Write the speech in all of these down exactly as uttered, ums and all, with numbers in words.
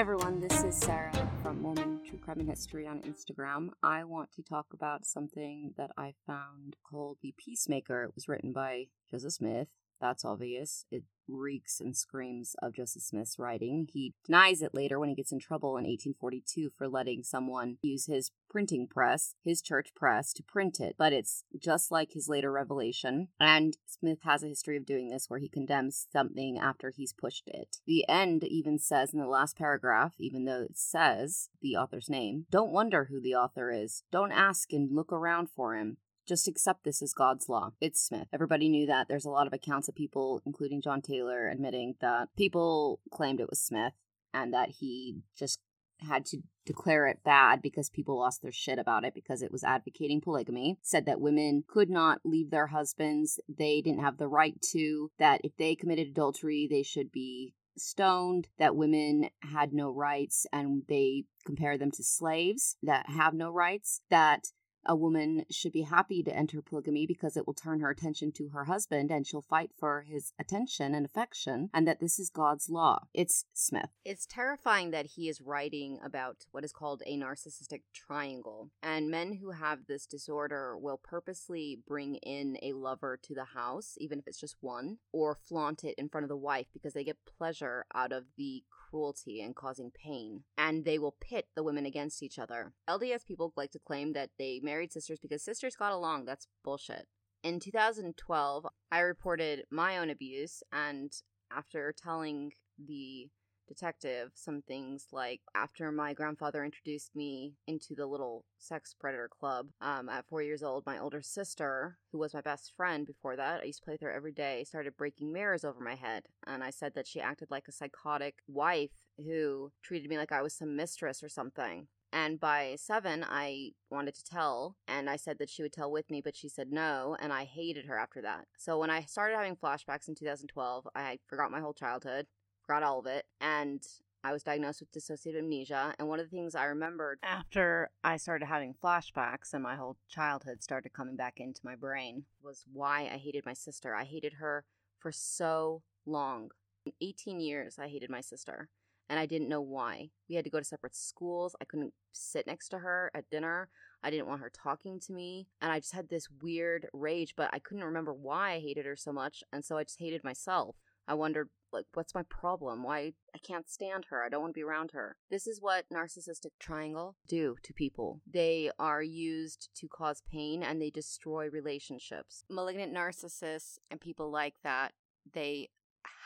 everyone, this is Sarah from Mormon True Crime and History on Instagram. I want to talk about something that I found called The Peacemaker. It was written by Joseph Smith. That's obvious. It reeks and screams of Joseph Smith's writing. He denies it later when he gets in trouble in eighteen forty-two for letting someone use his printing press, his church press, to print it. But it's just like his later revelation. And Smith has a history of doing this where he condemns something after he's pushed it. The end even says in the last paragraph, even though it says the author's name, don't wonder who the author is. Don't ask and look around for him. Just accept this as God's law. It's Smith. Everybody knew that. There's a lot of accounts of people, including John Taylor, admitting that people claimed it was Smith and that he just had to declare it bad because people lost their shit about it because it was advocating polygamy, said that women could not leave their husbands, they didn't have the right to, that if they committed adultery, they should be stoned, that women had no rights and they compare them to slaves that have no rights, that a woman should be happy to enter polygamy because it will turn her attention to her husband and she'll fight for his attention and affection, and that this is God's law. It's Smith. It's terrifying that he is writing about what is called a narcissistic triangle, and men who have this disorder will purposely bring in a lover to the house, even if it's just one, or flaunt it in front of the wife because they get pleasure out of the cruelty and causing pain, and they will pit the women against each other. L D S people like to claim that they married sisters because sisters got along. That's bullshit. In two thousand twelve, I reported my own abuse, and after telling the detective some things like, after my grandfather introduced me into the little sex predator club um, at four years old, my older sister, who was my best friend before that, I used to play with her every day, started breaking mirrors over my head. And I said that she acted like a psychotic wife who treated me like I was some mistress or something. And by seven, I wanted to tell, and I said that she would tell with me, but she said no, and I hated her after that. So when I started having flashbacks in two thousand twelve, I forgot my whole childhood. Got all of it, and I was diagnosed with dissociative amnesia, and one of the things I remembered after I started having flashbacks and my whole childhood started coming back into my brain was why I hated my sister. I hated her for so long. In eighteen years, I hated my sister, and I didn't know why. We had to go to separate schools. I couldn't sit next to her at dinner. I didn't want her talking to me, and I just had this weird rage, but I couldn't remember why I hated her so much, and so I just hated myself. I wondered, like, what's my problem? Why I can't stand her. I don't want to be around her. This is what narcissistic triangle do to people. They are used to cause pain and they destroy relationships. Malignant narcissists and people like that, they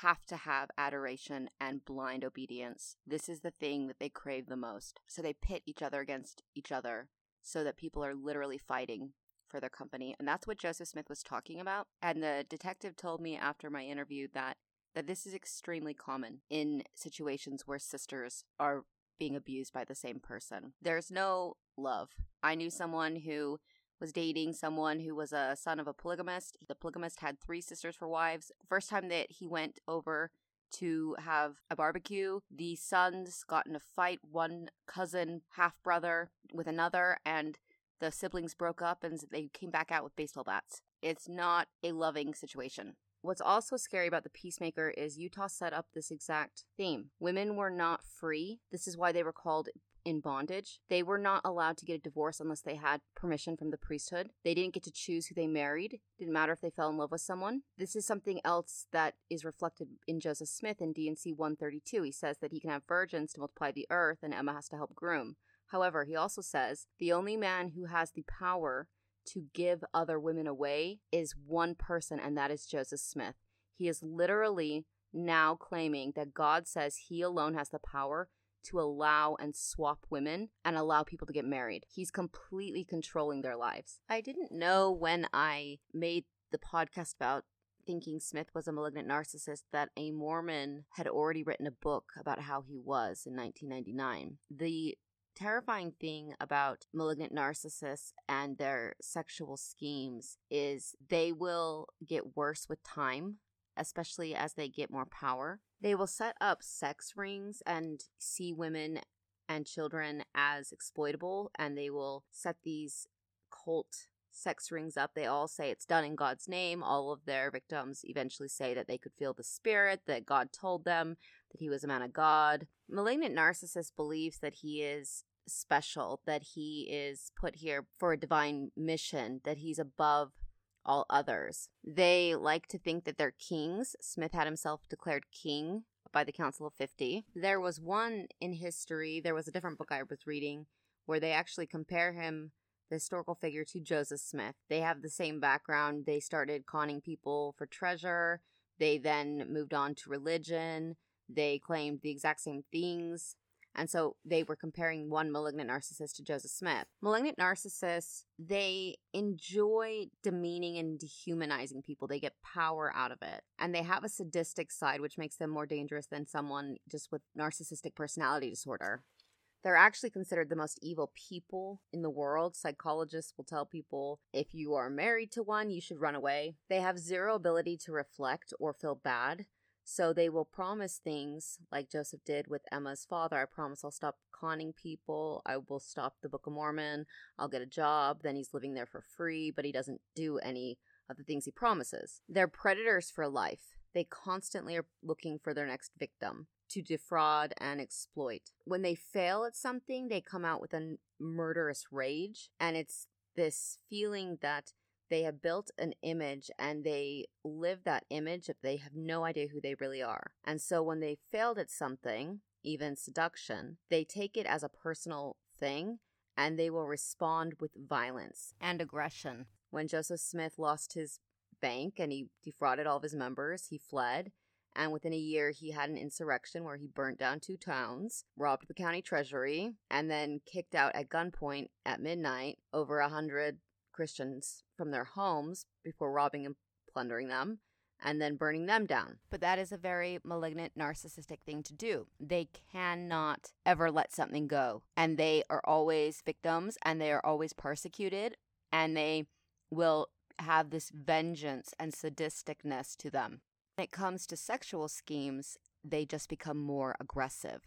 have to have adoration and blind obedience. This is the thing that they crave the most. So they pit each other against each other so that people are literally fighting for their company. And that's what Joseph Smith was talking about. And the detective told me after my interview that that this is extremely common in situations where sisters are being abused by the same person. There's no love. I knew someone who was dating someone who was a son of a polygamist. The polygamist had three sisters for wives. First time that he went over to have a barbecue, the sons got in a fight, one cousin, half-brother with another, and the siblings broke up and they came back out with baseball bats. It's not a loving situation. What's also scary about The Peacemaker is Utah set up this exact theme. Women were not free. This is why they were called in bondage. They were not allowed to get a divorce unless they had permission from the priesthood. They didn't get to choose who they married. Didn't matter if they fell in love with someone. This is something else that is reflected in Joseph Smith in D and C one thirty-two. He says that he can have virgins to multiply the earth and Emma has to help groom. However, he also says the only man who has the power to give other women away is one person, and that is Joseph Smith. He is literally now claiming that God says he alone has the power to allow and swap women and allow people to get married. He's completely controlling their lives. I didn't know when I made the podcast about thinking Smith was a malignant narcissist that a Mormon had already written a book about how he was in nineteen ninety-nine. The terrifying thing about malignant narcissists and their sexual schemes is they will get worse with time, especially as they get more power. They will set up sex rings and see women and children as exploitable, and they will set these cult sex rings up. They all say it's done in God's name. All of their victims eventually say that they could feel the spirit, that God told them that he was a man of God. Malignant narcissist believes that he is special, that he is put here for a divine mission, that he's above all others. They like to think that they're kings. Smith had himself declared king by the Council of Fifty. There was one in history, there was a different book I was reading, where they actually compare him, the historical figure, to Joseph Smith. They have the same background. They started conning people for treasure. They then moved on to religion. They claimed the exact same things. And so they were comparing one malignant narcissist to Joseph Smith. Malignant narcissists, they enjoy demeaning and dehumanizing people. They get power out of it. And they have a sadistic side, which makes them more dangerous than someone just with narcissistic personality disorder. They're actually considered the most evil people in the world. Psychologists will tell people, if you are married to one, you should run away. They have zero ability to reflect or feel bad. So they will promise things like Joseph did with Emma's father. I promise I'll stop conning people. I will stop the Book of Mormon. I'll get a job. Then he's living there for free, but he doesn't do any of the things he promises. They're predators for life. They constantly are looking for their next victim to defraud and exploit. When they fail at something, they come out with a murderous rage, and it's this feeling that they have built an image and they live that image if they have no idea who they really are. And so when they failed at something, even seduction, they take it as a personal thing and they will respond with violence and aggression. When Joseph Smith lost his bank and he defrauded all of his members, he fled. And within a year, he had an insurrection where he burnt down two towns, robbed the county treasury, and then kicked out at gunpoint at midnight over a hundred Christians from their homes before robbing and plundering them, and then burning them down. But that is a very malignant, narcissistic thing to do. They cannot ever let something go. And they are always victims, and they are always persecuted, and they will have this vengeance and sadisticness to them. When it comes to sexual schemes, they just become more aggressive.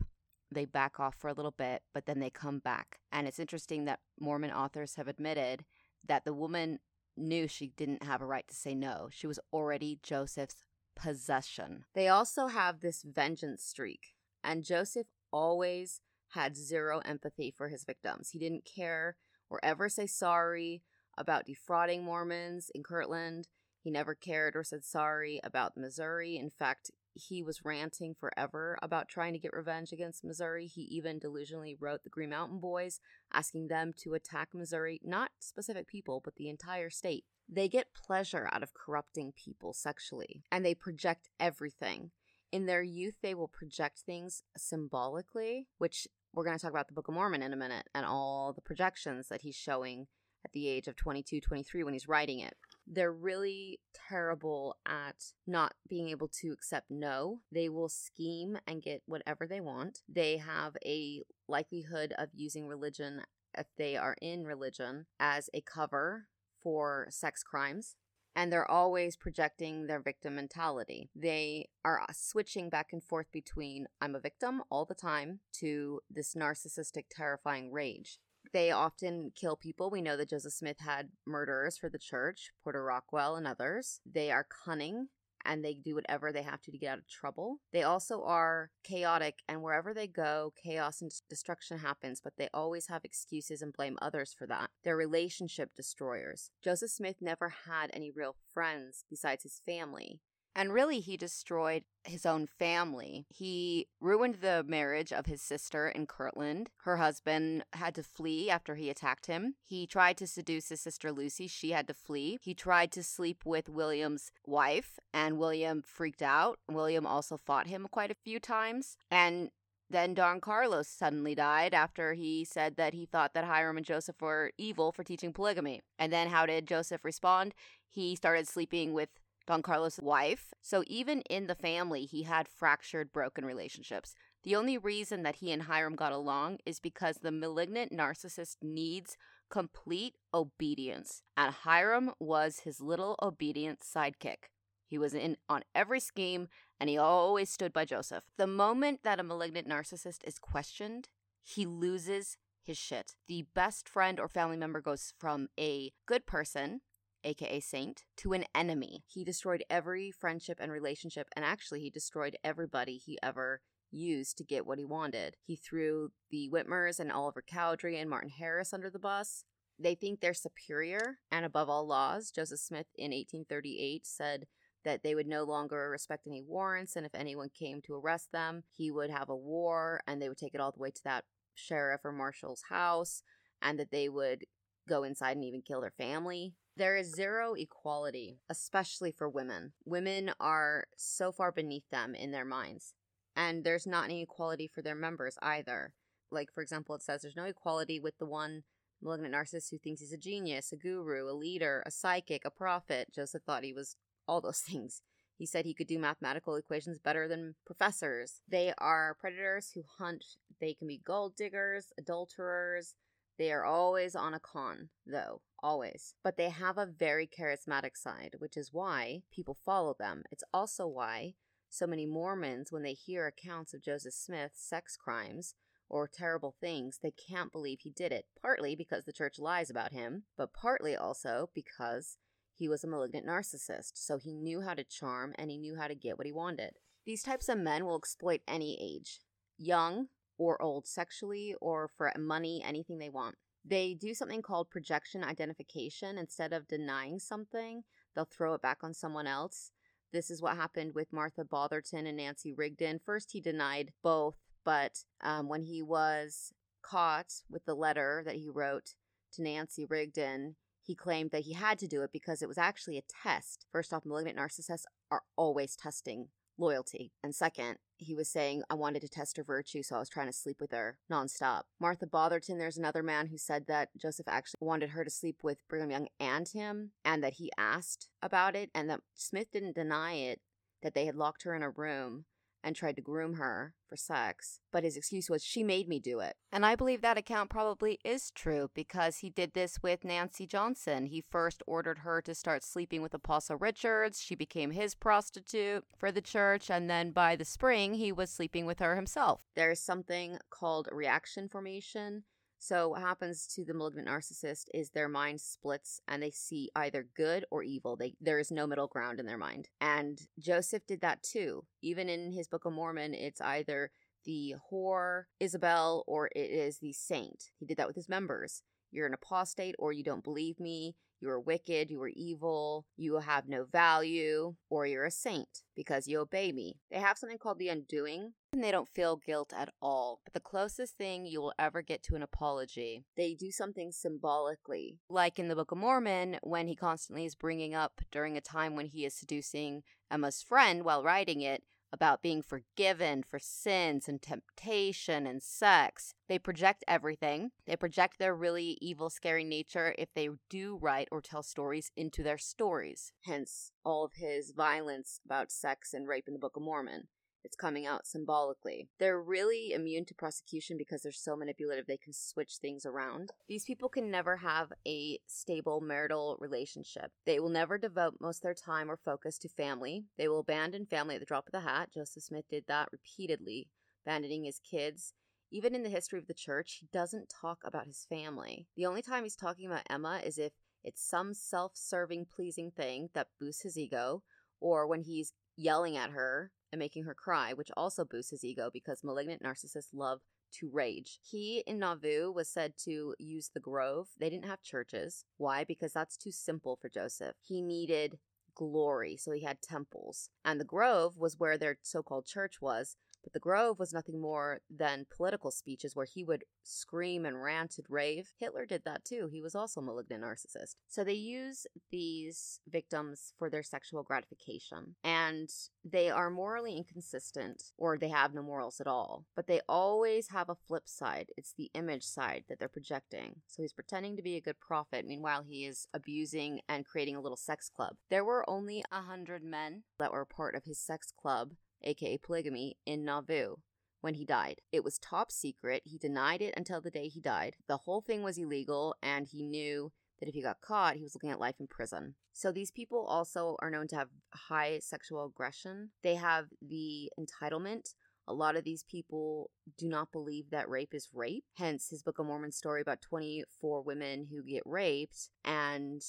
They back off for a little bit, but then they come back. And it's interesting that Mormon authors have admitted that the woman knew she didn't have a right to say no. She was already Joseph's possession. They also have this vengeance streak. And Joseph always had zero empathy for his victims. He didn't care or ever say sorry about defrauding Mormons in Kirtland. He never cared or said sorry about Missouri. In fact, he was ranting forever about trying to get revenge against Missouri. He even delusionally wrote the Green Mountain Boys, asking them to attack Missouri, not specific people, but the entire state. They get pleasure out of corrupting people sexually, and they project everything. In their youth, they will project things symbolically, which we're going to talk about the Book of Mormon in a minute, and all the projections that he's showing at the age of twenty-two, twenty-three when he's writing it. They're really terrible at not being able to accept no. They will scheme and get whatever they want. They have a likelihood of using religion, if they are in religion, as a cover for sex crimes. And they're always projecting their victim mentality. They are switching back and forth between I'm a victim all the time to this narcissistic, terrifying rage. They often kill people. We know that Joseph Smith had murderers for the church, Porter Rockwell and others. They are cunning, and they do whatever they have to to get out of trouble. They also are chaotic, and wherever they go, chaos and destruction happens, but they always have excuses and blame others for that. They're relationship destroyers. Joseph Smith never had any real friends besides his family. And really, he destroyed his own family. He ruined the marriage of his sister in Kirtland. Her husband had to flee after he attacked him. He tried to seduce his sister Lucy. She had to flee. He tried to sleep with William's wife, and William freaked out. William also fought him quite a few times. And then Don Carlos suddenly died after he said that he thought that Hiram and Joseph were evil for teaching polygamy. And then how did Joseph respond? He started sleeping with Don Carlos' wife. So even in the family, he had fractured, broken relationships. The only reason that he and Hiram got along is because the malignant narcissist needs complete obedience. And Hiram was his little obedient sidekick. He was in on every scheme, and he always stood by Joseph. The moment that a malignant narcissist is questioned, he loses his shit. The best friend or family member goes from a good person, aka saint, to an enemy. He destroyed every friendship and relationship, and actually he destroyed everybody he ever used to get what he wanted. He threw the Whitmers and Oliver Cowdery and Martin Harris under the bus. They think they're superior and above all laws. Joseph Smith in eighteen thirty-eight said that they would no longer respect any warrants, and if anyone came to arrest them, he would have a war, and they would take it all the way to that sheriff or marshal's house, and that they would go inside and even kill their family. There is zero equality, especially for women. Women are so far beneath them in their minds. And there's not any equality for their members either. Like, for example, it says there's no equality with the one malignant narcissist who thinks he's a genius, a guru, a leader, a psychic, a prophet. Joseph thought he was all those things. He said he could do mathematical equations better than professors. They are predators who hunt. They can be gold diggers, adulterers. They are always on a con, though. Always. But they have a very charismatic side, which is why people follow them. It's also why so many Mormons, when they hear accounts of Joseph Smith's sex crimes or terrible things, they can't believe he did it, partly because the church lies about him, but partly also because he was a malignant narcissist, so he knew how to charm and he knew how to get what he wanted. These types of men will exploit any age, young or old, sexually or for money, anything they want. They do something called projection identification. Instead of denying something, they'll throw it back on someone else. This is what happened with Martha Brotherton and Nancy Rigdon. First, he denied both, but um, when he was caught with the letter that he wrote to Nancy Rigdon, he claimed that he had to do it because it was actually a test. First off, malignant narcissists are always testing loyalty. And second, he was saying, I wanted to test her virtue, so I was trying to sleep with her nonstop. Martha Brotherton, there's another man who said that Joseph actually wanted her to sleep with Brigham Young and him, and that he asked about it, and that Smith didn't deny it, that they had locked her in a room and tried to groom her for sex, but his excuse was, she made me do it. And I believe that account probably is true, because he did this with Nancy Johnson. He first ordered her to start sleeping with Apostle Richards. She became his prostitute for the church, and then by the spring, he was sleeping with her himself. There's something called reaction formation. So what happens to the malignant narcissist is their mind splits and they see either good or evil. They, there is no middle ground in their mind. And Joseph did that too. Even in his Book of Mormon, it's either the whore, Isabel, or it is the saint. He did that with his members. You're an apostate, or you don't believe me. You are wicked, you are evil, you have no value, or you're a saint because you obey me. They have something called the undoing, and they don't feel guilt at all. But the closest thing you will ever get to an apology, they do something symbolically. Like in the Book of Mormon, when he constantly is bringing up during a time when he is seducing Emma's friend while writing it, about being forgiven for sins and temptation and sex. They project everything. They project their really evil, scary nature if they do write or tell stories into their stories. Hence, all of his violence about sex and rape in the Book of Mormon. It's coming out symbolically. They're really immune to prosecution because they're so manipulative they can switch things around. These people can never have a stable marital relationship. They will never devote most of their time or focus to family. They will abandon family at the drop of the hat. Joseph Smith did that repeatedly, abandoning his kids. Even in the history of the church, he doesn't talk about his family. The only time he's talking about Emma is if it's some self-serving, pleasing thing that boosts his ego, or when he's yelling at her and making her cry, which also boosts his ego because malignant narcissists love to rage. He in Nauvoo was said to use the grove. They didn't have churches. Why? Because that's too simple for Joseph. He needed glory, so he had temples. And the grove was where their so-called church was, but the grove was nothing more than political speeches where he would scream and rant and rave. Hitler did that too. He was also a malignant narcissist. So they use these victims for their sexual gratification. And they are morally inconsistent, or they have no morals at all. But they always have a flip side. It's the image side that they're projecting. So he's pretending to be a good prophet. Meanwhile, he is abusing and creating a little sex club. There were only one hundred men that were part of his sex club, aka polygamy, in Nauvoo when he died. It was top secret. He denied it until the day he died. The whole thing was illegal, and he knew that if he got caught, he was looking at life in prison. So these people also are known to have high sexual aggression. They have the entitlement A lot of these people do not believe that rape is rape. Hence his Book of Mormon story about twenty-four women who get raped and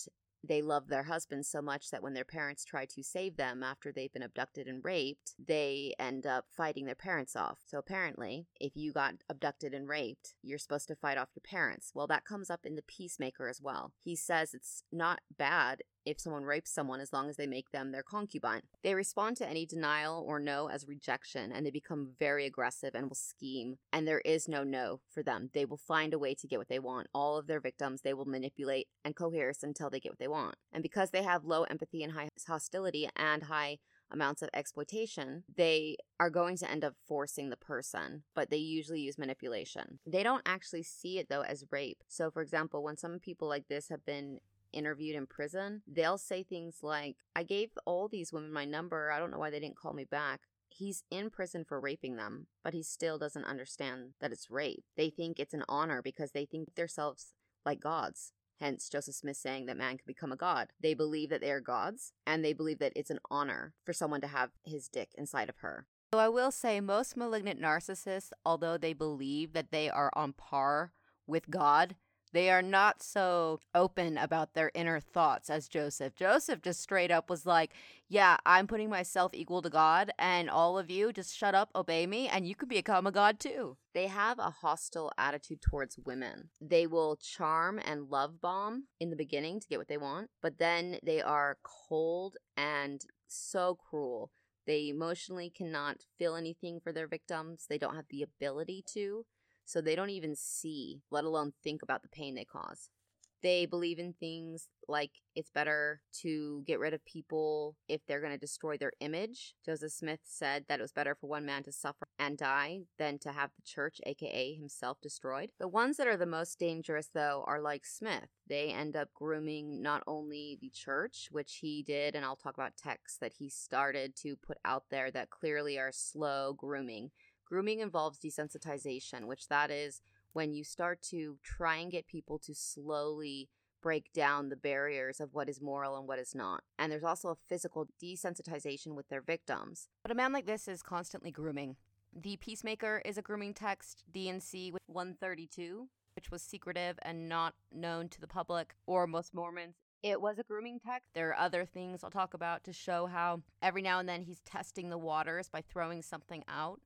they love their husbands so much that when their parents try to save them after they've been abducted and raped, they end up fighting their parents off. So apparently, if you got abducted and raped, you're supposed to fight off your parents. Well, that comes up in The Peacemaker as well. He says it's not bad if someone rapes someone as long as they make them their concubine. They respond to any denial or no as rejection, and they become very aggressive and will scheme, and there is no no for them. They will find a way to get what they want. All of their victims, they will manipulate and coerce until they get what they want. And because they have low empathy and high hostility and high amounts of exploitation, they are going to end up forcing the person, but they usually use manipulation. They don't actually see it, though, as rape. So, for example, when some people like this have been interviewed in prison, they'll say things like, I gave all these women my number. I don't know why they didn't call me back. He's in prison for raping them, but he still doesn't understand that it's rape. They think it's an honor because they think themselves like gods. Hence, Joseph Smith saying that man can become a god. They believe that they are gods, and they believe that it's an honor for someone to have his dick inside of her. So I will say most malignant narcissists, although they believe that they are on par with God, they are not so open about their inner thoughts as Joseph. Joseph just straight up was like, yeah, I'm putting myself equal to God, and all of you just shut up, obey me, and you can become a god too. They have a hostile attitude towards women. They will charm and love bomb in the beginning to get what they want, but then they are cold and so cruel. They emotionally cannot feel anything for their victims. They don't have the ability to. So they don't even see, let alone think about the pain they cause. They believe in things like it's better to get rid of people if they're going to destroy their image. Joseph Smith said that it was better for one man to suffer and die than to have the church, aka himself, destroyed. The ones that are the most dangerous, though, are like Smith. They end up grooming not only the church, which he did, and I'll talk about texts that he started to put out there that clearly are slow grooming. Grooming involves desensitization, which that is when you start to try and get people to slowly break down the barriers of what is moral and what is not. And there's also a physical desensitization with their victims. But a man like this is constantly grooming. The Peacemaker is a grooming text, D and C one thirty-two, which was secretive and not known to the public or most Mormons. It was a grooming text. There are other things I'll talk about to show how every now and then he's testing the waters by throwing something out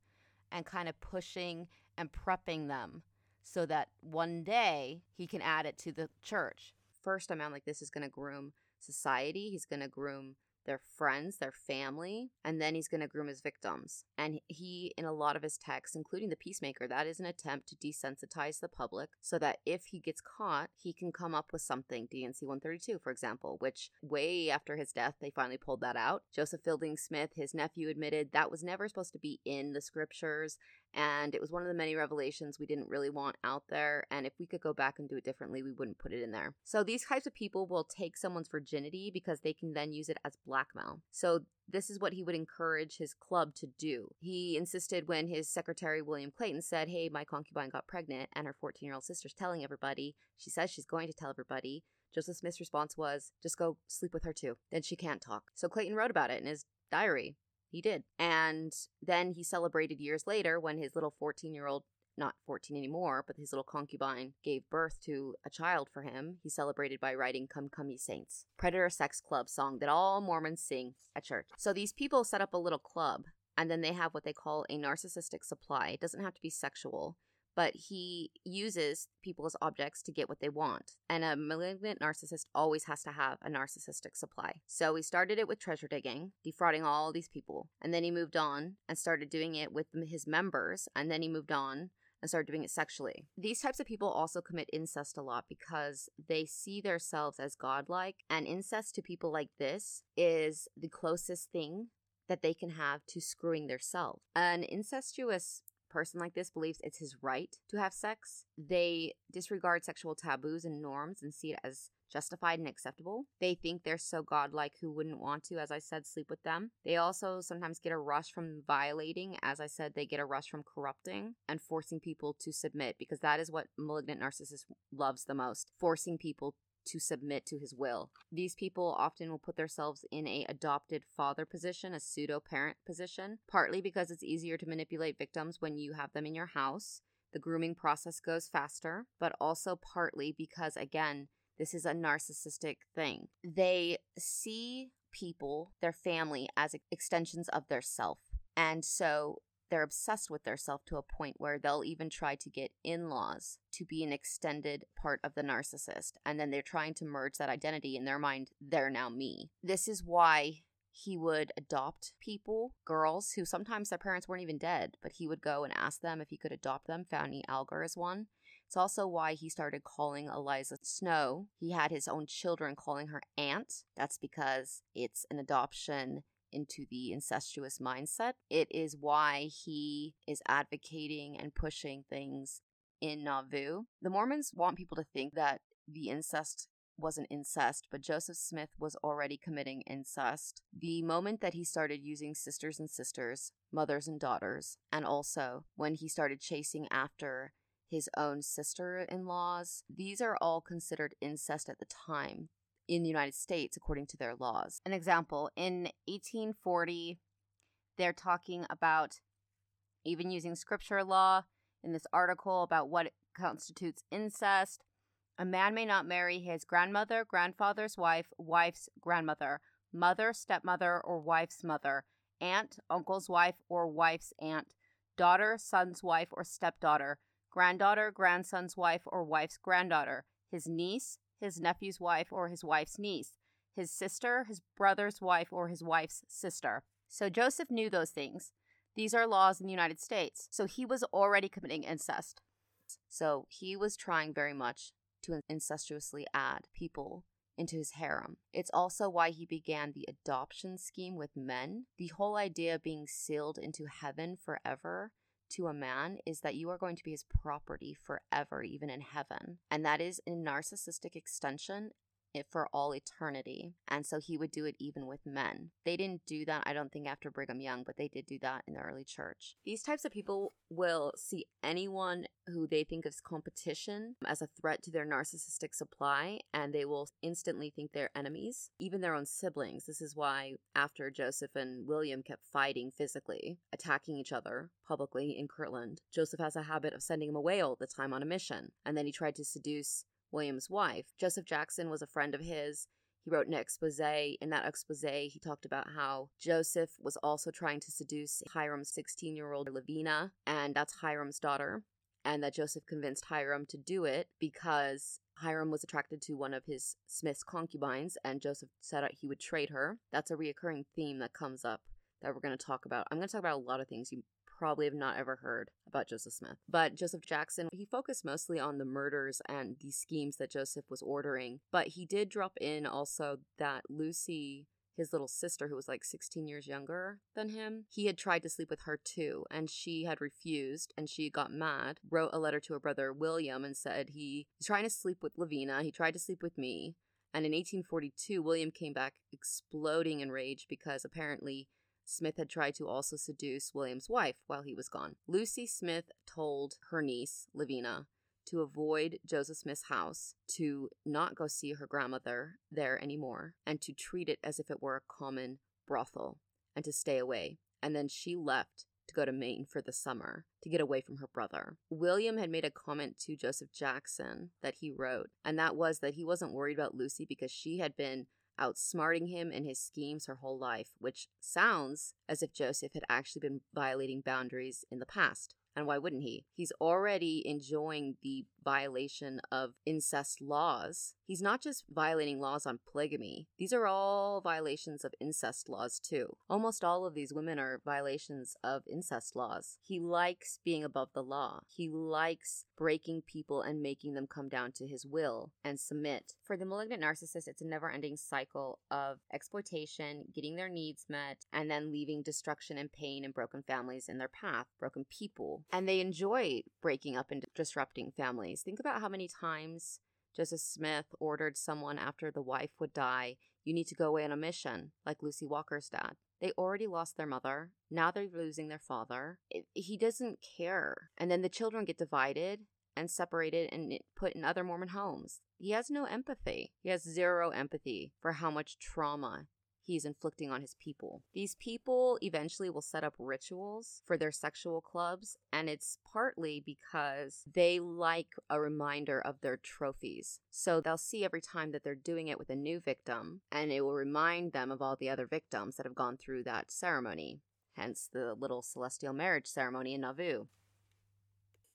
and kind of pushing and prepping them so that one day he can add it to the church. First, a man like this is going to groom society. He's going to groom their friends, their family, and then he's going to groom his victims. And he, in a lot of his texts, including The Peacemaker, that is an attempt to desensitize the public so that if he gets caught, he can come up with something. D and C one thirty-two, for example, which way after his death, they finally pulled that out. Joseph Fielding Smith, his nephew, admitted that was never supposed to be in the scriptures. And it was one of the many revelations we didn't really want out there. And if we could go back and do it differently, we wouldn't put it in there. So these types of people will take someone's virginity because they can then use it as blackmail. So this is what he would encourage his club to do. He insisted when his secretary, William Clayton, said, hey, my concubine got pregnant and her fourteen-year-old sister's telling everybody. She says she's going to tell everybody. Joseph Smith's response was, just go sleep with her too. Then she can't talk. So Clayton wrote about it in his diary. He did. And then he celebrated years later when his little fourteen-year-old, not fourteen anymore, but his little concubine gave birth to a child for him. He celebrated by writing Come Come Ye Saints, Predator Sex Club song that all Mormons sing at church. So these people set up a little club, and then they have what they call a narcissistic supply. It doesn't have to be sexual, but he uses people as objects to get what they want. And a malignant narcissist always has to have a narcissistic supply. So he started it with treasure digging, defrauding all these people. And then he moved on and started doing it with his members. And then he moved on and started doing it sexually. These types of people also commit incest a lot because they see themselves as godlike. And incest to people like this is the closest thing that they can have to screwing themselves. An incestuous person like this believes it's his right to have sex. They disregard sexual taboos and norms and see it as justified and acceptable. They think they're so godlike who wouldn't want to, as I said, sleep with them. They also sometimes get a rush from violating. As I said, they get a rush from corrupting and forcing people to submit because that is what malignant narcissists loves the most, forcing people to submit to his will. These people often will put themselves in a adopted father position, a pseudo-parent position, partly because it's easier to manipulate victims when you have them in your house. The grooming process goes faster, but also partly because, again, this is a narcissistic thing. They see people, their family, as extensions of their self. And so they're obsessed with their self to a point where they'll even try to get in-laws to be an extended part of the narcissist. And then they're trying to merge that identity in their mind. They're now me. This is why he would adopt people, girls, who sometimes their parents weren't even dead, but he would go and ask them if he could adopt them. Fanny Alger is one. It's also why he started calling Eliza Snow. He had his own children calling her aunt. That's because it's an adoption into the incestuous mindset. It is why he is advocating and pushing things in Nauvoo. The Mormons want people to think that the incest wasn't incest, but Joseph Smith was already committing incest. The moment that he started using sisters and sisters, mothers and daughters, and also when he started chasing after his own sister-in-laws, these are all considered incest at the time in the United States according to their laws. An example, in eighteen forty, they're talking about even using scripture law in this article about what constitutes incest. A man may not marry his grandmother, grandfather's wife, wife's grandmother, mother, stepmother, or wife's mother, aunt, uncle's wife, or wife's aunt, daughter, son's wife, or stepdaughter, granddaughter, grandson's wife, or wife's granddaughter, his niece, his nephew's wife, or his wife's niece, his sister, his brother's wife, or his wife's sister. So Joseph knew those things. These are laws in the United States. So he was already committing incest. So he was trying very much to incestuously add people into his harem. It's also why he began the adoption scheme with men. The whole idea of being sealed into heaven forever to a man is that you are going to be his property forever, even in heaven. And that is a narcissistic extension for all eternity. And so he would do it even with men. They didn't do that, I don't think, after Brigham Young, but they did do that in the early church. These types of people will see anyone who they think is competition as a threat to their narcissistic supply, and they will instantly think they're enemies, even their own siblings. This is why after Joseph and William kept fighting physically, attacking each other publicly in Kirtland, Joseph has a habit of sending him away all the time on a mission. And then he tried to seduce William's wife. Joseph Jackson was a friend of his. He wrote an expose. In that expose, he talked about how Joseph was also trying to seduce Hiram's sixteen-year-old Lavina, and that's Hiram's daughter, and that Joseph convinced Hiram to do it because Hiram was attracted to one of his Smith's concubines, and Joseph said he would trade her. That's a reoccurring theme that comes up that we're going to talk about. I'm going to talk about a lot of things you probably have not ever heard about Joseph Smith. But Joseph Jackson, he focused mostly on the murders and the schemes that Joseph was ordering. But he did drop in also that Lucy, his little sister, who was like sixteen years younger than him, he had tried to sleep with her too. And she had refused, and she got mad, wrote a letter to her brother William and said, he's trying to sleep with Lavina, he tried to sleep with me. And in eighteen forty-two, William came back exploding in rage because apparently Smith had tried to also seduce William's wife while he was gone. Lucy Smith told her niece, Lavina, to avoid Joseph Smith's house, to not go see her grandmother there anymore, and to treat it as if it were a common brothel, and to stay away. And then she left to go to Maine for the summer to get away from her brother. William had made a comment to Joseph Jackson that he wrote, and that was that he wasn't worried about Lucy because she had been outsmarting him in his schemes her whole life, which sounds as if Joseph had actually been violating boundaries in the past. And why wouldn't he? He's already enjoying the violation of incest laws. He's not just violating laws on polygamy. These are all violations of incest laws too. Almost all of these women are violations of incest laws. He likes being above the law. He likes breaking people and making them come down to his will and submit. For the malignant narcissist, it's a never-ending cycle of exploitation, getting their needs met, and then leaving destruction and pain and broken families in their path, broken people. And they enjoy breaking up and disrupting families. Think about how many times Joseph Smith ordered someone after the wife would die, you need to go away on a mission, like Lucy Walker's dad. They already lost their mother. Now they're losing their father. It, he doesn't care. And then the children get divided and separated and put in other Mormon homes. He has no empathy. He has zero empathy for how much trauma he's inflicting on his people. These people eventually will set up rituals for their sexual clubs, and it's partly because they like a reminder of their trophies. So they'll see every time that they're doing it with a new victim, and it will remind them of all the other victims that have gone through that ceremony, hence the little celestial marriage ceremony in Nauvoo.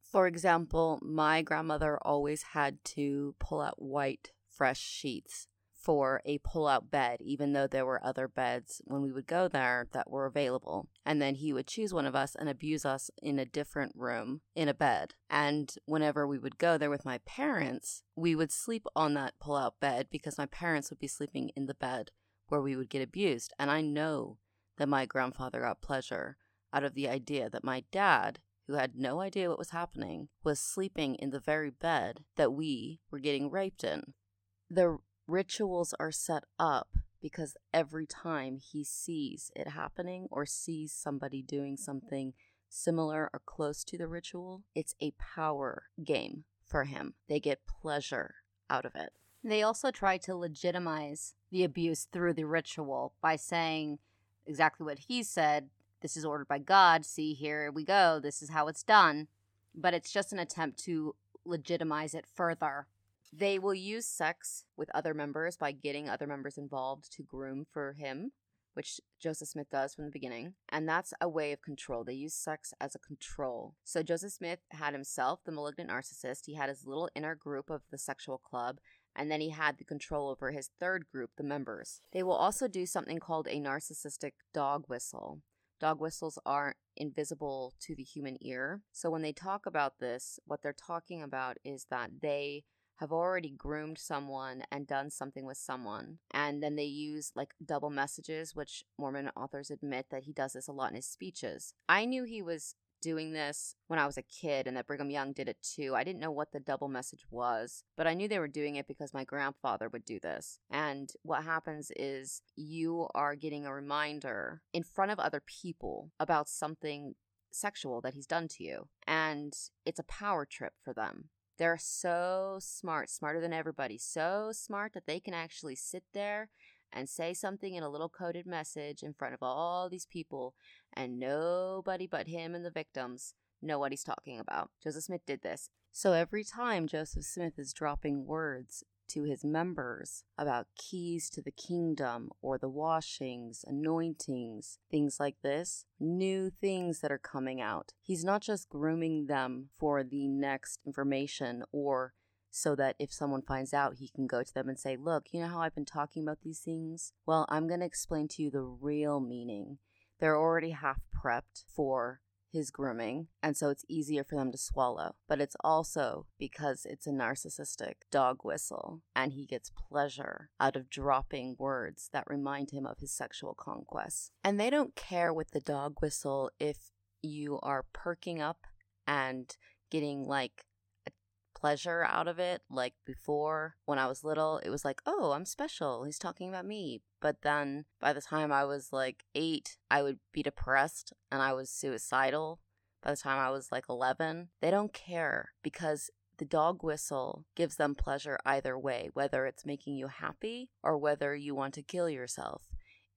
For example, my grandmother always had to pull out white, fresh sheets for a pull-out bed, even though there were other beds when we would go there that were available. And then he would choose one of us and abuse us in a different room in a bed. And whenever we would go there with my parents, we would sleep on that pull-out bed because my parents would be sleeping in the bed where we would get abused. And I know that my grandfather got pleasure out of the idea that my dad, who had no idea what was happening, was sleeping in the very bed that we were getting raped in. The rituals are set up because every time he sees it happening or sees somebody doing something similar or close to the ritual, it's a power game for him. They get pleasure out of it. They also try to legitimize the abuse through the ritual by saying exactly what he said. This is ordered by God. See, here we go. This is how it's done. But it's just an attempt to legitimize it further. They will use sex with other members by getting other members involved to groom for him, which Joseph Smith does from the beginning. And that's a way of control. They use sex as a control. So Joseph Smith had himself, the malignant narcissist. He had his little inner group of the sexual club. And then he had the control over his third group, the members. They will also do something called a narcissistic dog whistle. Dog whistles are invisible to the human ear. So when they talk about this, what they're talking about is that they have already groomed someone and done something with someone. And then they use like double messages, which Mormon authors admit that he does this a lot in his speeches. I knew he was doing this when I was a kid and that Brigham Young did it too. I didn't know what the double message was, but I knew they were doing it because my grandfather would do this. And what happens is you are getting a reminder in front of other people about something sexual that he's done to you. And it's a power trip for them. They're so smart, smarter than everybody, so smart that they can actually sit there and say something in a little coded message in front of all these people, and nobody but him and the victims know what he's talking about. Joseph Smith did this. So every time Joseph Smith is dropping words to his members about keys to the kingdom or the washings, anointings, things like this, new things that are coming out, he's not just grooming them for the next information or so that if someone finds out, he can go to them and say, look, you know how I've been talking about these things? Well, I'm going to explain to you the real meaning. They're already half prepped for his grooming, and so it's easier for them to swallow. But it's also because it's a narcissistic dog whistle, and he gets pleasure out of dropping words that remind him of his sexual conquests. And they don't care with the dog whistle if you are perking up and getting like a pleasure out of it. Like before, when I was little, it was like, oh, I'm special. He's talking about me. But then by the time I was like eight, I would be depressed and I was suicidal. By the time I was like eleven, they don't care because the dog whistle gives them pleasure either way, whether it's making you happy or whether you want to kill yourself.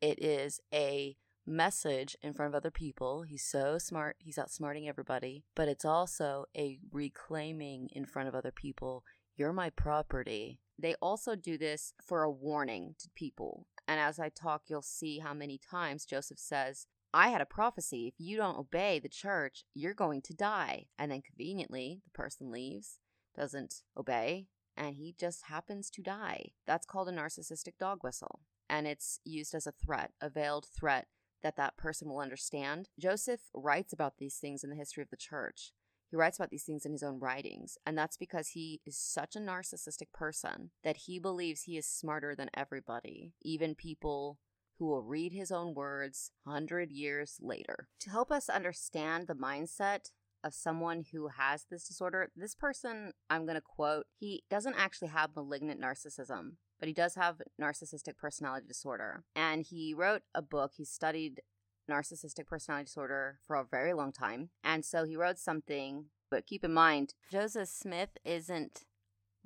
It is a message in front of other people. He's so smart. He's outsmarting everybody. But it's also a reclaiming in front of other people. You're my property. They also do this for a warning to people. And as I talk, you'll see how many times Joseph says, I had a prophecy. If you don't obey the church, you're going to die. And then conveniently, the person leaves, doesn't obey, and he just happens to die. That's called a narcissistic dog whistle. And it's used as a threat, a veiled threat that that person will understand. Joseph writes about these things in the history of the church. He writes about these things in his own writings, and that's because he is such a narcissistic person that he believes he is smarter than everybody, even people who will read his own words one hundred years later. To help us understand the mindset of someone who has this disorder, this person, I'm going to quote, he doesn't actually have malignant narcissism, but he does have narcissistic personality disorder. And he wrote a book, he studied narcissistic personality disorder for a very long time. And so he wrote something, but keep in mind, Joseph Smith isn't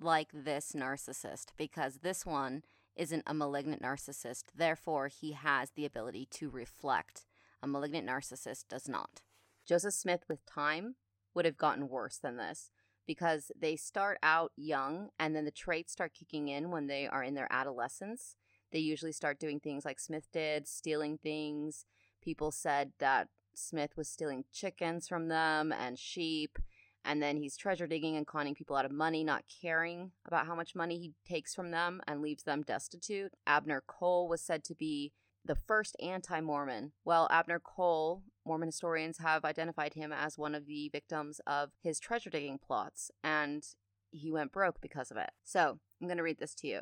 like this narcissist, because this one isn't a malignant narcissist. Therefore, he has the ability to reflect. A malignant narcissist does not. Joseph Smith, with time, would have gotten worse than this, because they start out young and then the traits start kicking in when they are in their adolescence. They usually start doing things like Smith did, stealing things. People said that Smith was stealing chickens from them and sheep. And then he's treasure digging and conning people out of money, not caring about how much money he takes from them and leaves them destitute. Abner Cole was said to be the first anti-Mormon. Well, Abner Cole, Mormon historians have identified him as one of the victims of his treasure digging plots, and he went broke because of it. So I'm going to read this to you.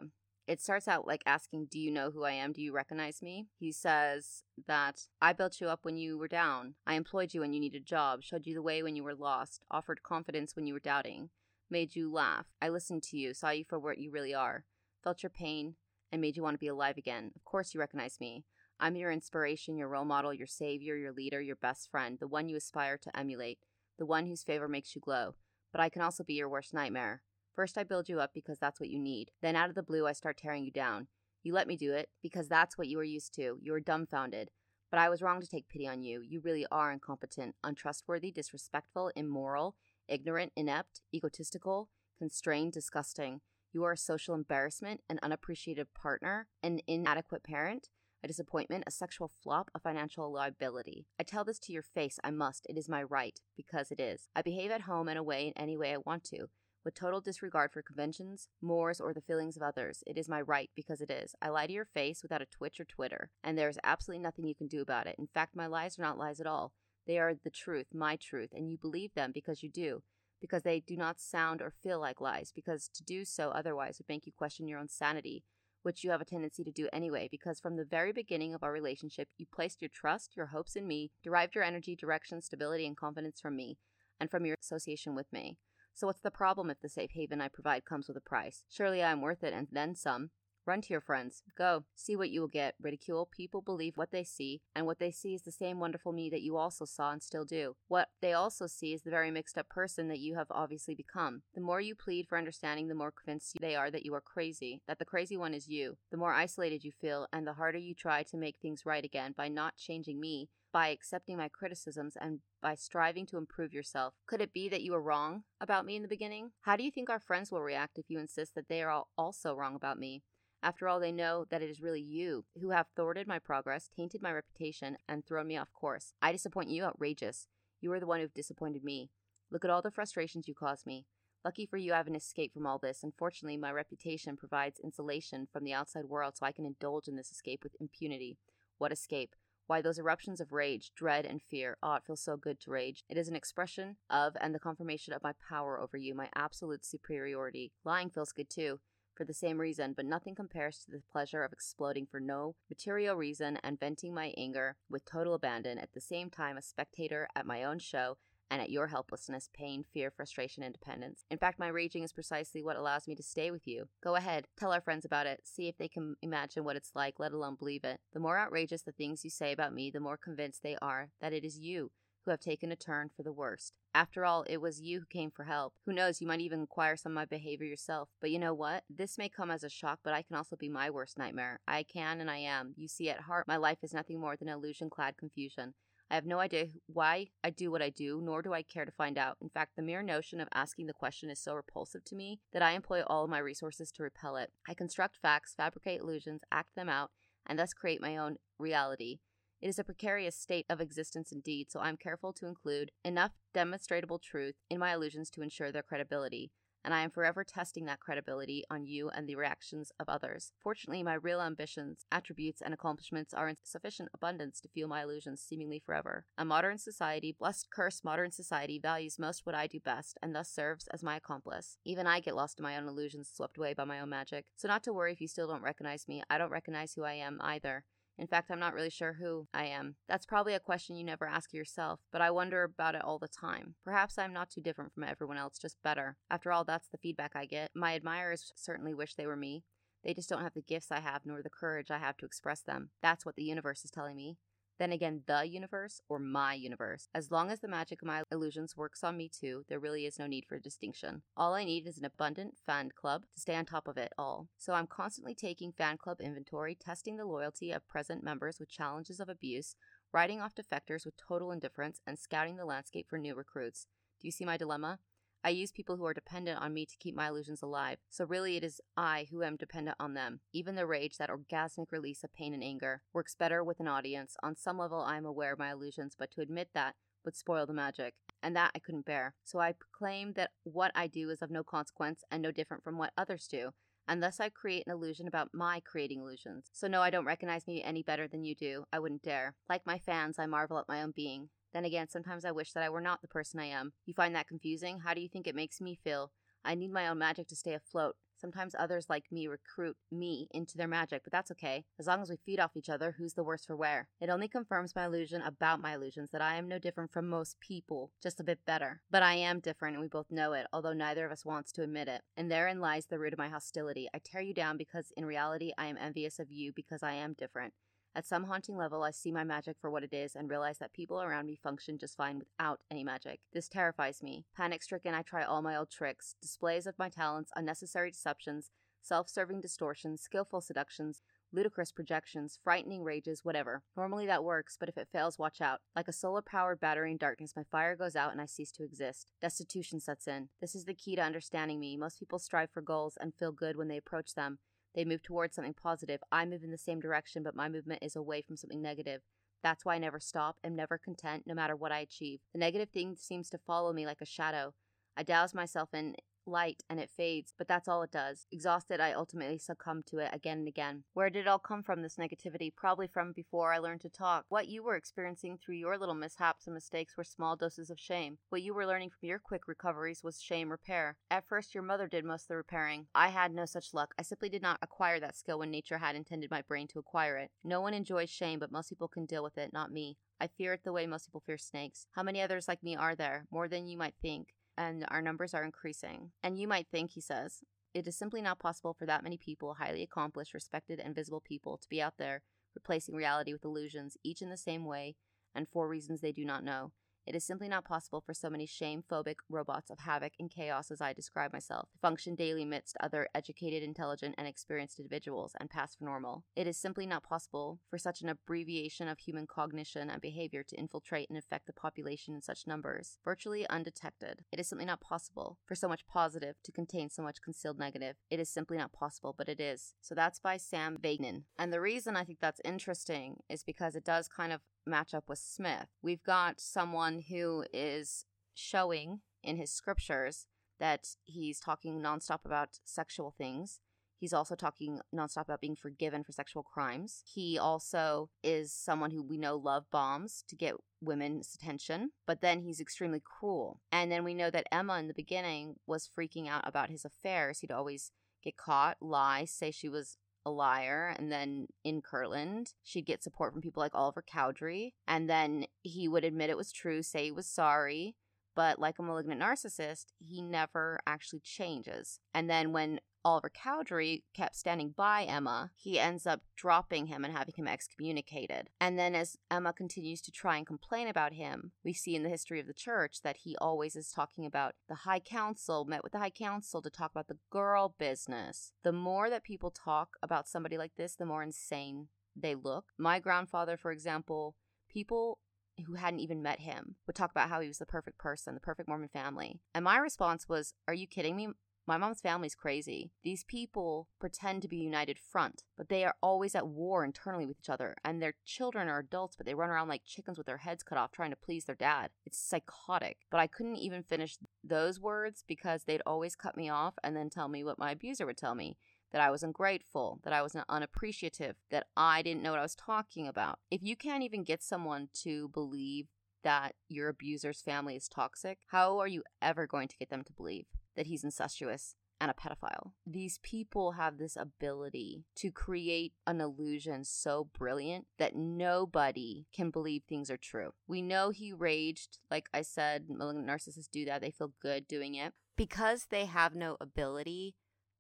It starts out like asking, do you know who I am? Do you recognize me? He says that I built you up when you were down. I employed you when you needed a job, showed you the way when you were lost, offered confidence when you were doubting, made you laugh. I listened to you, saw you for what you really are, felt your pain, and made you want to be alive again. Of course you recognize me. I'm your inspiration, your role model, your savior, your leader, your best friend, the one you aspire to emulate, the one whose favor makes you glow. But I can also be your worst nightmare. First, I build you up because that's what you need. Then out of the blue, I start tearing you down. You let me do it because that's what you were used to. You were dumbfounded. But I was wrong to take pity on you. You really are incompetent, untrustworthy, disrespectful, immoral, ignorant, inept, egotistical, constrained, disgusting. You are a social embarrassment, an unappreciative partner, an inadequate parent, a disappointment, a sexual flop, a financial liability. I tell this to your face. I must. It is my right because it is. I behave at home and away in any way I want to, with total disregard for conventions, mores, or the feelings of others. It is my right because it is. I lie to your face without a twitch or twitter, and there is absolutely nothing you can do about it. In fact, my lies are not lies at all. They are the truth, my truth, and you believe them because you do, because they do not sound or feel like lies, because to do so otherwise would make you question your own sanity, which you have a tendency to do anyway, because from the very beginning of our relationship, you placed your trust, your hopes in me, derived your energy, direction, stability, and confidence from me, and from your association with me. So what's the problem if the safe haven I provide comes with a price? Surely I'm worth it, and then some. Run to your friends. Go. See what you will get. Ridicule. People believe what they see, and what they see is the same wonderful me that you also saw and still do. What they also see is the very mixed-up person that you have obviously become. The more you plead for understanding, the more convinced they are that you are crazy, that the crazy one is you. The more isolated you feel, and the harder you try to make things right again by not changing me, by accepting my criticisms, and by striving to improve yourself. Could it be that you were wrong about me in the beginning? How do you think our friends will react if you insist that they are also wrong about me? After all, they know that it is really you who have thwarted my progress, tainted my reputation, and thrown me off course. I disappoint you, outrageous. You are the one who have disappointed me. Look at all the frustrations you caused me. Lucky for you, I have an escape from all this. Unfortunately, my reputation provides insulation from the outside world, so I can indulge in this escape with impunity. What escape? Why, those eruptions of rage, dread, and fear. Oh, it feels so good to rage. It is an expression of and the confirmation of my power over you, my absolute superiority. Lying feels good too, for the same reason, but nothing compares to the pleasure of exploding for no material reason and venting my anger with total abandon, at the same time a spectator at my own show and at your helplessness, pain, fear, frustration, and dependence. In fact, my raging is precisely what allows me to stay with you. Go ahead, tell our friends about it, see if they can imagine what it's like, let alone believe it. The more outrageous the things you say about me, the more convinced they are that it is you who have taken a turn for the worst. After all, it was you who came for help. Who knows, you might even inquire some of my behavior yourself. But you know what? This may come as a shock, but I can also be my worst nightmare. I can and I am. You see, at heart, my life is nothing more than illusion-clad confusion. I have no idea why I do what I do, nor do I care to find out. In fact, the mere notion of asking the question is so repulsive to me that I employ all of my resources to repel it. I construct facts, fabricate illusions, act them out, and thus create my own reality. It is a precarious state of existence indeed, so I am careful to include enough demonstrable truth in my illusions to ensure their credibility, and I am forever testing that credibility on you and the reactions of others. Fortunately, my real ambitions, attributes, and accomplishments are in sufficient abundance to fuel my illusions seemingly forever. A modern society, blessed curse modern society, values most what I do best, and thus serves as my accomplice. Even I get lost in my own illusions, swept away by my own magic. So not to worry if you still don't recognize me. I don't recognize who I am either. In fact, I'm not really sure who I am. That's probably a question you never ask yourself, but I wonder about it all the time. Perhaps I'm not too different from everyone else, just better. After all, that's the feedback I get. My admirers certainly wish they were me. They just don't have the gifts I have, nor the courage I have to express them. That's what the universe is telling me. Then again, the universe or my universe. As long as the magic of my illusions works on me too, there really is no need for distinction. All I need is an abundant fan club to stay on top of it all. So I'm constantly taking fan club inventory, testing the loyalty of present members with challenges of abuse, writing off defectors with total indifference, and scouting the landscape for new recruits. Do you see my dilemma? I use people who are dependent on me to keep my illusions alive, so really it is I who am dependent on them. Even the rage, that orgasmic release of pain and anger, works better with an audience. On some level, I am aware of my illusions, but to admit that would spoil the magic, and that I couldn't bear. So I proclaim that what I do is of no consequence and no different from what others do, and thus I create an illusion about my creating illusions. So no, I don't recognize me any better than you do. I wouldn't dare. Like my fans, I marvel at my own being. Then again, sometimes I wish that I were not the person I am. You find that confusing? How do you think it makes me feel? I need my own magic to stay afloat. Sometimes others like me recruit me into their magic, but that's okay. As long as we feed off each other, who's the worse for wear? It only confirms my illusion about my illusions that I am no different from most people, just a bit better. But I am different, and we both know it, although neither of us wants to admit it. And therein lies the root of my hostility. I tear you down because, in reality, I am envious of you because I am different. At some haunting level, I see my magic for what it is and realize that people around me function just fine without any magic. This terrifies me. Panic-stricken, I try all my old tricks, displays of my talents, unnecessary deceptions, self-serving distortions, skillful seductions, ludicrous projections, frightening rages, whatever. Normally that works, but if it fails, watch out. Like a solar-powered battery in darkness, my fire goes out and I cease to exist. Destitution sets in. This is the key to understanding me. Most people strive for goals and feel good when they approach them. They move towards something positive. I move in the same direction, but my movement is away from something negative. That's why I never stop, am never content, no matter what I achieve. The negative thing seems to follow me like a shadow. I douse myself in light and it fades, but that's all it does. Exhausted, I ultimately succumb to it again and again. Where did it all come from, this negativity? Probably from before I learned to talk. What you were experiencing through your little mishaps and mistakes were small doses of shame. What you were learning from your quick recoveries was shame repair. At first, your mother did most of the repairing. I had no such luck. I simply did not acquire that skill when nature had intended my brain to acquire it. No one enjoys shame, but most people can deal with it, not me. I fear it the way most people fear snakes. How many others like me are there? More than you might think. And our numbers are increasing. And you might think, he says, it is simply not possible for that many people, highly accomplished, respected, and visible people, to be out there replacing reality with illusions, each in the same way, and for reasons they do not know. It is simply not possible for so many shame-phobic robots of havoc and chaos, as I describe myself, to function daily amidst other educated, intelligent, and experienced individuals and pass for normal. It is simply not possible for such an abbreviation of human cognition and behavior to infiltrate and affect the population in such numbers, virtually undetected. It is simply not possible for so much positive to contain so much concealed negative. It is simply not possible, but it is. So that's by Sam Vagnan. And the reason I think that's interesting is because it does kind of match up with Smith. We've got someone who is showing in his scriptures that he's talking nonstop about sexual things. He's also talking nonstop about being forgiven for sexual crimes. He also is someone who we know love bombs to get women's attention, but then he's extremely cruel. And then we know that Emma in the beginning was freaking out about his affairs. He'd always get caught, lie, say she was a liar, and then in Kirtland, she'd get support from people like Oliver Cowdery, and then he would admit it was true, say he was sorry, but like a malignant narcissist, he never actually changes. And then when Oliver Cowdery kept standing by Emma, he ends up dropping him and having him excommunicated. And then as Emma continues to try and complain about him, we see in the history of the church that he always is talking about the high council, met with the high council to talk about the girl business. The more that people talk about somebody like this, the more insane they look. My grandfather, for example, people who hadn't even met him would talk about how he was the perfect person, the perfect Mormon family. And my response was, are you kidding me? My mom's family's crazy. These people pretend to be a united front, but they are always at war internally with each other, and their children are adults, but they run around like chickens with their heads cut off trying to please their dad. It's psychotic. But I couldn't even finish those words because they'd always cut me off and then tell me what my abuser would tell me, that I was ungrateful, that I was unappreciative, that I didn't know what I was talking about. If you can't even get someone to believe that your abuser's family is toxic, how are you ever going to get them to believe that he's incestuous and a pedophile? These people have this ability to create an illusion so brilliant that nobody can believe things are true. We know he raged. Like I said, malignant narcissists do that. They feel good doing it. Because they have no ability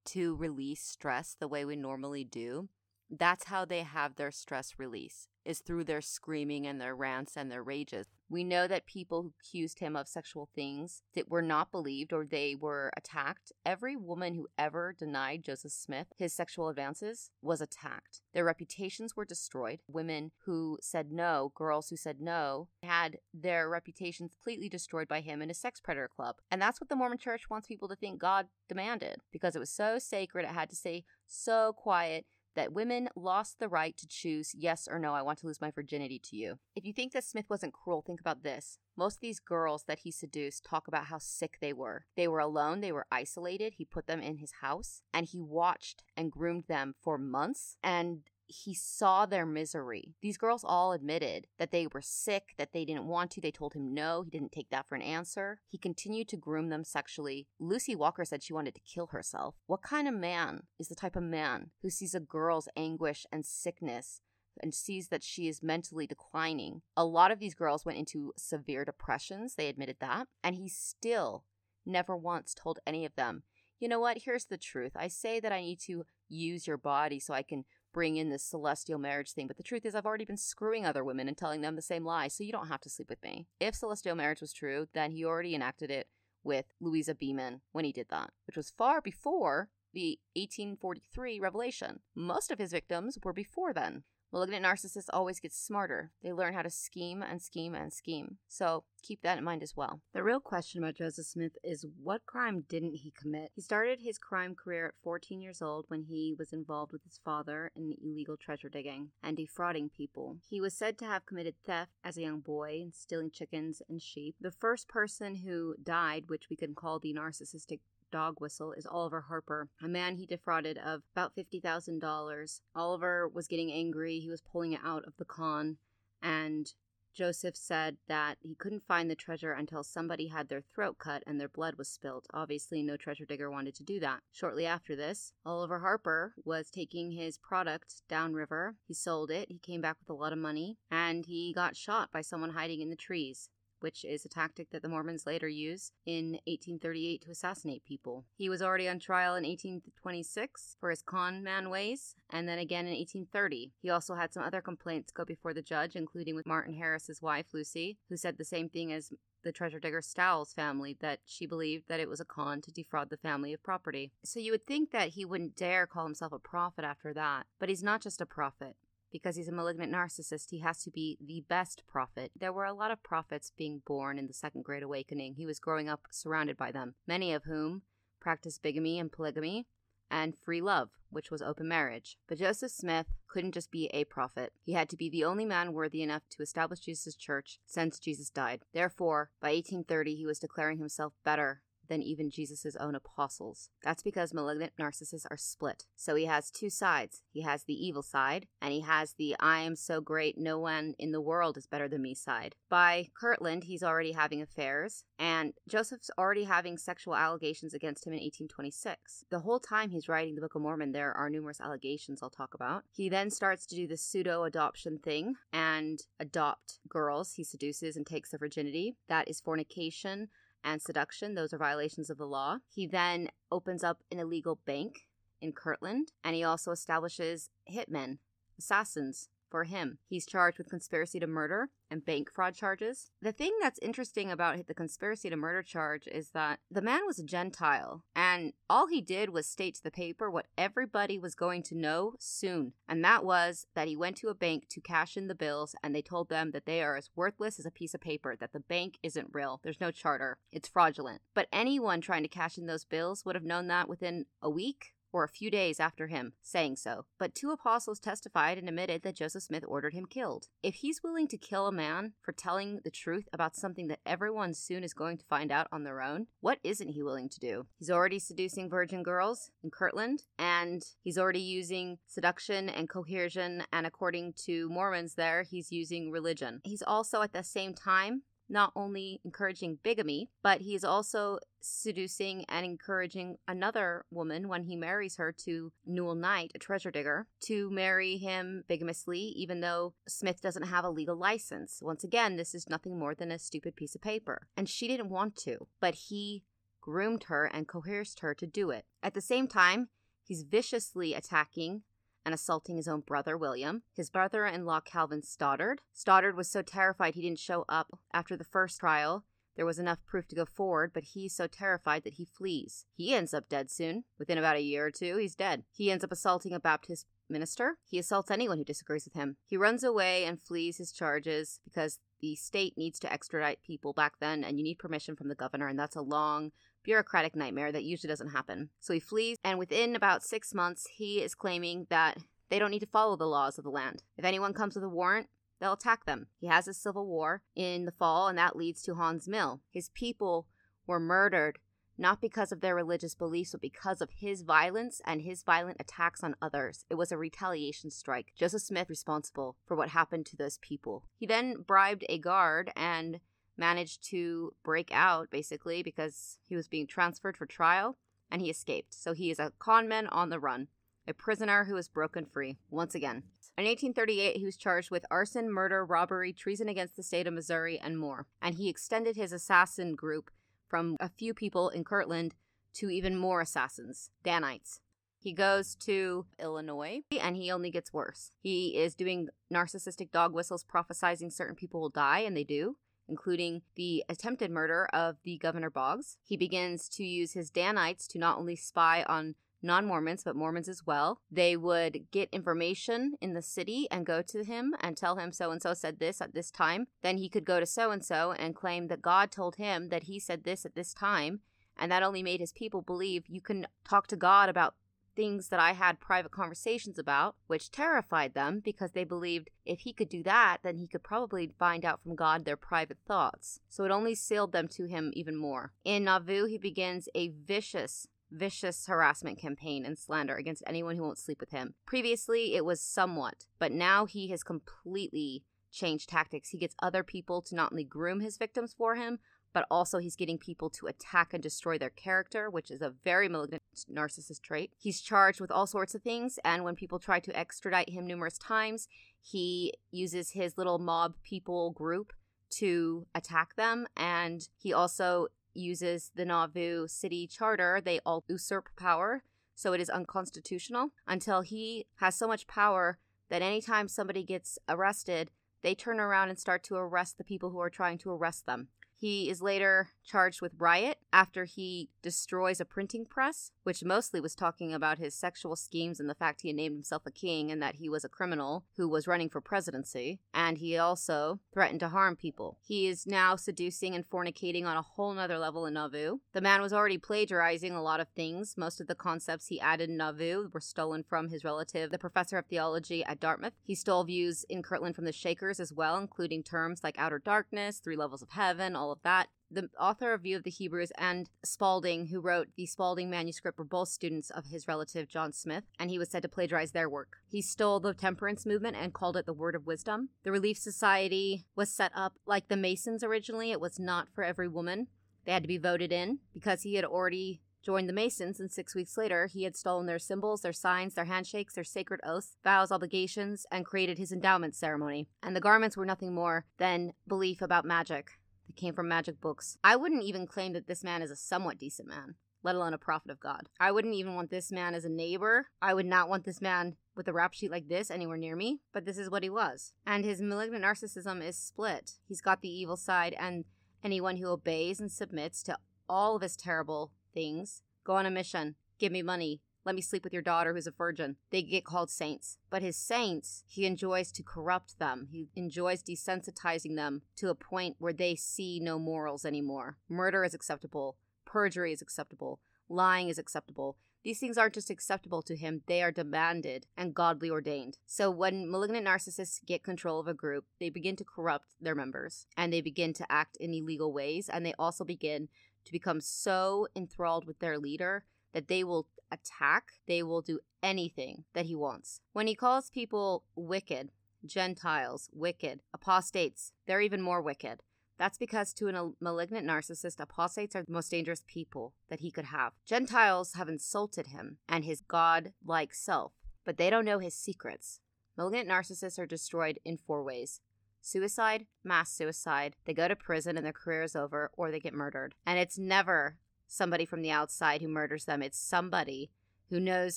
to release stress the way we normally do, that's how they have their stress release. is through their screaming and their rants and their rages. We know that people who accused him of sexual things that were not believed or they were attacked. Every woman who ever denied Joseph Smith his sexual advances was attacked. Their reputations were destroyed. Women who said no, girls who said no, had their reputations completely destroyed by him in a sex predator club. And that's what the Mormon Church wants people to think God demanded, because it was so sacred, it had to stay so quiet, that women lost the right to choose, yes or no, I want to lose my virginity to you. If you think that Smith wasn't cruel, think about this. Most of these girls that he seduced talk about how sick they were. They were alone. They were isolated. He put them in his house, and he watched and groomed them for months, and he saw their misery. These girls all admitted that they were sick, that they didn't want to. They told him no. He didn't take that for an answer. He continued to groom them sexually. Lucy Walker said she wanted to kill herself. What kind of man is the type of man who sees a girl's anguish and sickness and sees that she is mentally declining? A lot of these girls went into severe depressions. They admitted that. And he still never once told any of them, you know what? Here's the truth. I say that I need to use your body so I can bring in this celestial marriage thing, but the truth is I've already been screwing other women and telling them the same lie, so you don't have to sleep with me. If celestial marriage was true, then he already enacted it with Louisa Beeman when he did that, which was far before the eighteen forty-three revelation. Most of his victims were before then. Malignant narcissists always get smarter. They learn how to scheme and scheme and scheme. So keep that in mind as well. The real question about Joseph Smith is, what crime didn't he commit? He started his crime career at fourteen years old when he was involved with his father in illegal treasure digging and defrauding people. He was said to have committed theft as a young boy and stealing chickens and sheep. The first person who died, which we can call the narcissistic dog whistle, is Oliver Harper, a man he defrauded of about fifty thousand dollars. Oliver was getting angry. He was pulling it out of the con, and Joseph said that he couldn't find the treasure until somebody had their throat cut and their blood was spilled. Obviously, no treasure digger wanted to do that. Shortly after this, Oliver Harper was taking his product downriver. He sold it. He came back with a lot of money, and he got shot by someone hiding in the trees, which is a tactic that the Mormons later use in eighteen thirty-eight to assassinate people. He was already on trial in eighteen twenty-six for his con man ways, and then again in eighteen thirty. He also had some other complaints go before the judge, including with Martin Harris's wife, Lucy, who said the same thing as the treasure digger Stowell's family, that she believed that it was a con to defraud the family of property. So you would think that he wouldn't dare call himself a prophet after that, but he's not just a prophet. Because he's a malignant narcissist, he has to be the best prophet. There were a lot of prophets being born in the Second Great Awakening. He was growing up surrounded by them, many of whom practiced bigamy and polygamy and free love, which was open marriage. But Joseph Smith couldn't just be a prophet. He had to be the only man worthy enough to establish Jesus' church since Jesus died. Therefore, by eighteen thirty, he was declaring himself better than even Jesus' own apostles. That's because malignant narcissists are split. So he has two sides. He has the evil side, and he has the I am so great, no one in the world is better than me side. By Kirtland, he's already having affairs, and Joseph's already having sexual allegations against him in eighteen twenty-six. The whole time he's writing the Book of Mormon, there are numerous allegations I'll talk about. He then starts to do the pseudo-adoption thing and adopt girls he seduces and takes their virginity. That is fornication and seduction. Those are violations of the law. He then opens up an illegal bank in Kirtland, and he also establishes hitmen, assassins for him. He's charged with conspiracy to murder and bank fraud charges. The thing that's interesting about the conspiracy to murder charge is that the man was a Gentile, and all he did was state to the paper what everybody was going to know soon, and that was that he went to a bank to cash in the bills, and they told them that they are as worthless as a piece of paper, that the bank isn't real, there's no charter, it's fraudulent. But anyone trying to cash in those bills would have known that within a week or a few days after him saying so. But two apostles testified and admitted that Joseph Smith ordered him killed. If he's willing to kill a man for telling the truth about something that everyone soon is going to find out on their own, what isn't he willing to do? He's already seducing virgin girls in Kirtland, and he's already using seduction and coercion, and according to Mormons there, he's using religion. He's also at the same time not only encouraging bigamy, but he is also seducing and encouraging another woman when he marries her to Newell Knight, a treasure digger, to marry him bigamously, even though Smith doesn't have a legal license. Once again, this is nothing more than a stupid piece of paper. And she didn't want to, but he groomed her and coerced her to do it. At the same time, he's viciously attacking and assaulting his own brother, William, his brother-in-law, Calvin Stoddard. Stoddard was so terrified he didn't show up after the first trial. There was enough proof to go forward, but he's so terrified that he flees. He ends up dead soon. Within about a year or two, he's dead. He ends up assaulting a Baptist minister. He assaults anyone who disagrees with him. He runs away and flees his charges because the state needs to extradite people back then, and you need permission from the governor, and that's a long bureaucratic nightmare that usually doesn't happen. So he flees, and within about six months, he is claiming that they don't need to follow the laws of the land. If anyone comes with a warrant, they'll attack them. He has a civil war in the fall, and that leads to Hans Mill. His people were murdered not because of their religious beliefs, but because of his violence and his violent attacks on others. It was a retaliation strike. Joseph Smith responsible for what happened to those people. He then bribed a guard and managed to break out, basically, because he was being transferred for trial, and he escaped. So he is a conman on the run, a prisoner who is broken free once again. In eighteen thirty-eight, he was charged with arson, murder, robbery, treason against the state of Missouri, and more. And he extended his assassin group from a few people in Kirtland to even more assassins, Danites. He goes to Illinois, and he only gets worse. He is doing narcissistic dog whistles, prophesizing certain people will die, and they do, including the attempted murder of the Governor Boggs. He begins to use his Danites to not only spy on non-Mormons, but Mormons as well. They would get information in the city and go to him and tell him so-and-so said this at this time. Then he could go to so-and-so and claim that God told him that he said this at this time, and that only made his people believe you can talk to God about things that I had private conversations about, which terrified them because they believed if he could do that, then he could probably find out from God their private thoughts. So it only sealed them to him even more. In Nauvoo, he begins a vicious vicious harassment campaign and slander against anyone who won't sleep with him. Previously, it was somewhat, but now he has completely changed tactics. He gets other people to not only groom his victims for him, but also he's getting people to attack and destroy their character, which is a very malignant narcissist trait. He's charged with all sorts of things, and when people try to extradite him numerous times, he uses his little mob people group to attack them, and he also uses the Nauvoo city charter. They all usurp power, so it is unconstitutional until he has so much power that anytime somebody gets arrested, they turn around and start to arrest the people who are trying to arrest them. He is later charged with riot after he destroys a printing press, which mostly was talking about his sexual schemes and the fact he had named himself a king and that he was a criminal who was running for presidency, and he also threatened to harm people. He is now seducing and fornicating on a whole nother level in Nauvoo. The man was already plagiarizing a lot of things. Most of the concepts he added in Nauvoo were stolen from his relative, the professor of theology at Dartmouth. He stole views in Kirtland from the Shakers as well, including terms like outer darkness, three levels of heaven, all of that. The author of View of the Hebrews and Spaulding, who wrote the Spaulding manuscript, were both students of his relative John Smith, and he was said to plagiarize their work. He stole the temperance movement and called it the Word of Wisdom. The Relief Society was set up like the Masons originally. It was not for every woman. They had to be voted in because he had already joined the Masons, and six weeks later, he had stolen their symbols, their signs, their handshakes, their sacred oaths, vows, obligations, and created his endowment ceremony. And the garments were nothing more than belief about magic that came from magic books. I wouldn't even claim that this man is a somewhat decent man, let alone a prophet of God. I wouldn't even want this man as a neighbor. I would not want this man with a rap sheet like this anywhere near me, but this is what he was. And his malignant narcissism is split. He's got the evil side, and anyone who obeys and submits to all of his terrible things, go on a mission, give me money, let me sleep with your daughter who's a virgin. They get called saints. But his saints, he enjoys to corrupt them. He enjoys desensitizing them to a point where they see no morals anymore. Murder is acceptable. Perjury is acceptable. Lying is acceptable. These things aren't just acceptable to him. They are demanded and godly ordained. So when malignant narcissists get control of a group, they begin to corrupt their members. And they begin to act in illegal ways. And they also begin to become so enthralled with their leader that they will attack, they will do anything that he wants. When he calls people wicked, Gentiles, wicked, apostates, they're even more wicked. That's because to a malignant narcissist, apostates are the most dangerous people that he could have. Gentiles have insulted him and his God-like self, but they don't know his secrets. Malignant narcissists are destroyed in four ways. Suicide, mass suicide, they go to prison and their career is over, or they get murdered. And it's never somebody from the outside who murders them. It's somebody who knows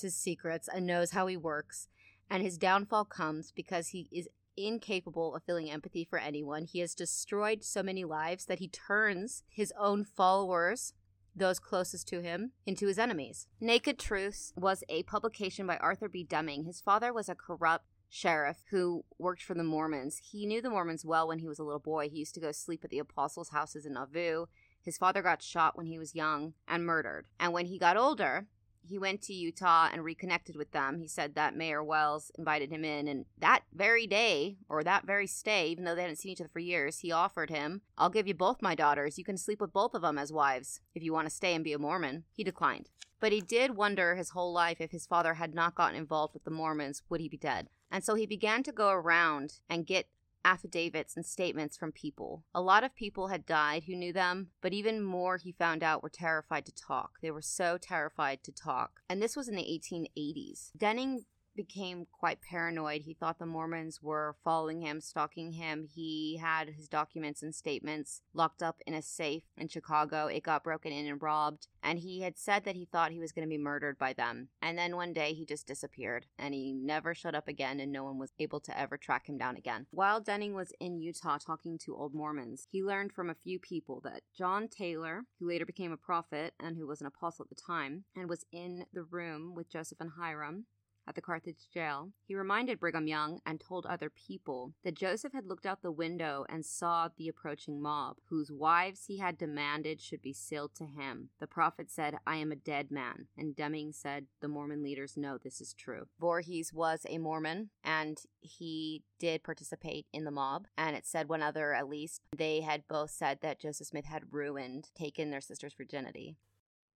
his secrets and knows how he works and his downfall comes because he is incapable of feeling empathy for anyone. He has destroyed so many lives that he turns his own followers, those closest to him, into his enemies. Naked Truths was a publication by Arthur B. Deming. His father was a corrupt sheriff who worked for the Mormons. He knew the Mormons well when he was a little boy. He used to go sleep at the apostles' houses in Nauvoo. His father got shot when he was young and murdered. And when he got older, he went to Utah and reconnected with them. He said that Mayor Wells invited him in, and that very day, or that very stay, even though they hadn't seen each other for years, he offered him, "I'll give you both my daughters. You can sleep with both of them as wives if you want to stay and be a Mormon." He declined. But he did wonder his whole life, if his father had not gotten involved with the Mormons, would he be dead? And so he began to go around and get affidavits and statements from people. A lot of people had died who knew them, but even more, he found out, were terrified to talk. They were so terrified to talk. And this was in the eighteen eighties. Denning became quite paranoid. He thought the Mormons were following him, stalking him. He had his documents and statements locked up in a safe in Chicago. It got broken in and robbed. And he had said that he thought he was going to be murdered by them. And then one day he just disappeared, and he never showed up again, and no one was able to ever track him down again. While Denning was in Utah talking to old Mormons, he learned from a few people that John Taylor, who later became a prophet and who was an apostle at the time, and was in the room with Joseph and Hiram at the Carthage jail, he reminded Brigham Young and told other people that Joseph had looked out the window and saw the approaching mob, whose wives he had demanded should be sealed to him. The prophet said, "I am a dead man," and Deming said, "The Mormon leaders know this is true." Voorhees was a Mormon, and he did participate in the mob, and it said one other at least. They had both said that Joseph Smith had ruined, taken their sister's virginity.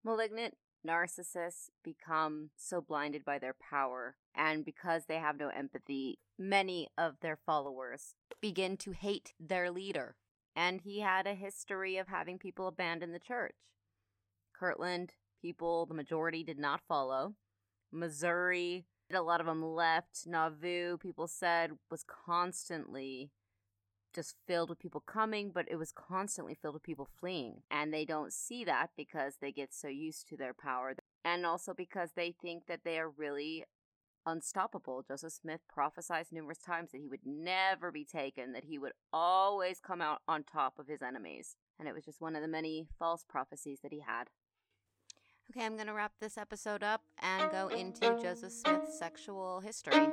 Malignant narcissists become so blinded by their power, and because they have no empathy, many of their followers begin to hate their leader. And he had a history of having people abandon the church. Kirtland people, the majority, did not follow. Missouri, a lot of them left. Nauvoo, people said, was constantly just filled with people coming, but it was constantly filled with people fleeing. And they don't see that because they get so used to their power, and also because they think that they are really unstoppable. Joseph Smith prophesied numerous times that he would never be taken, that he would always come out on top of his enemies. And it was just one of the many false prophecies that he had. Okay, I'm going to wrap this episode up and go into Joseph Smith's sexual history.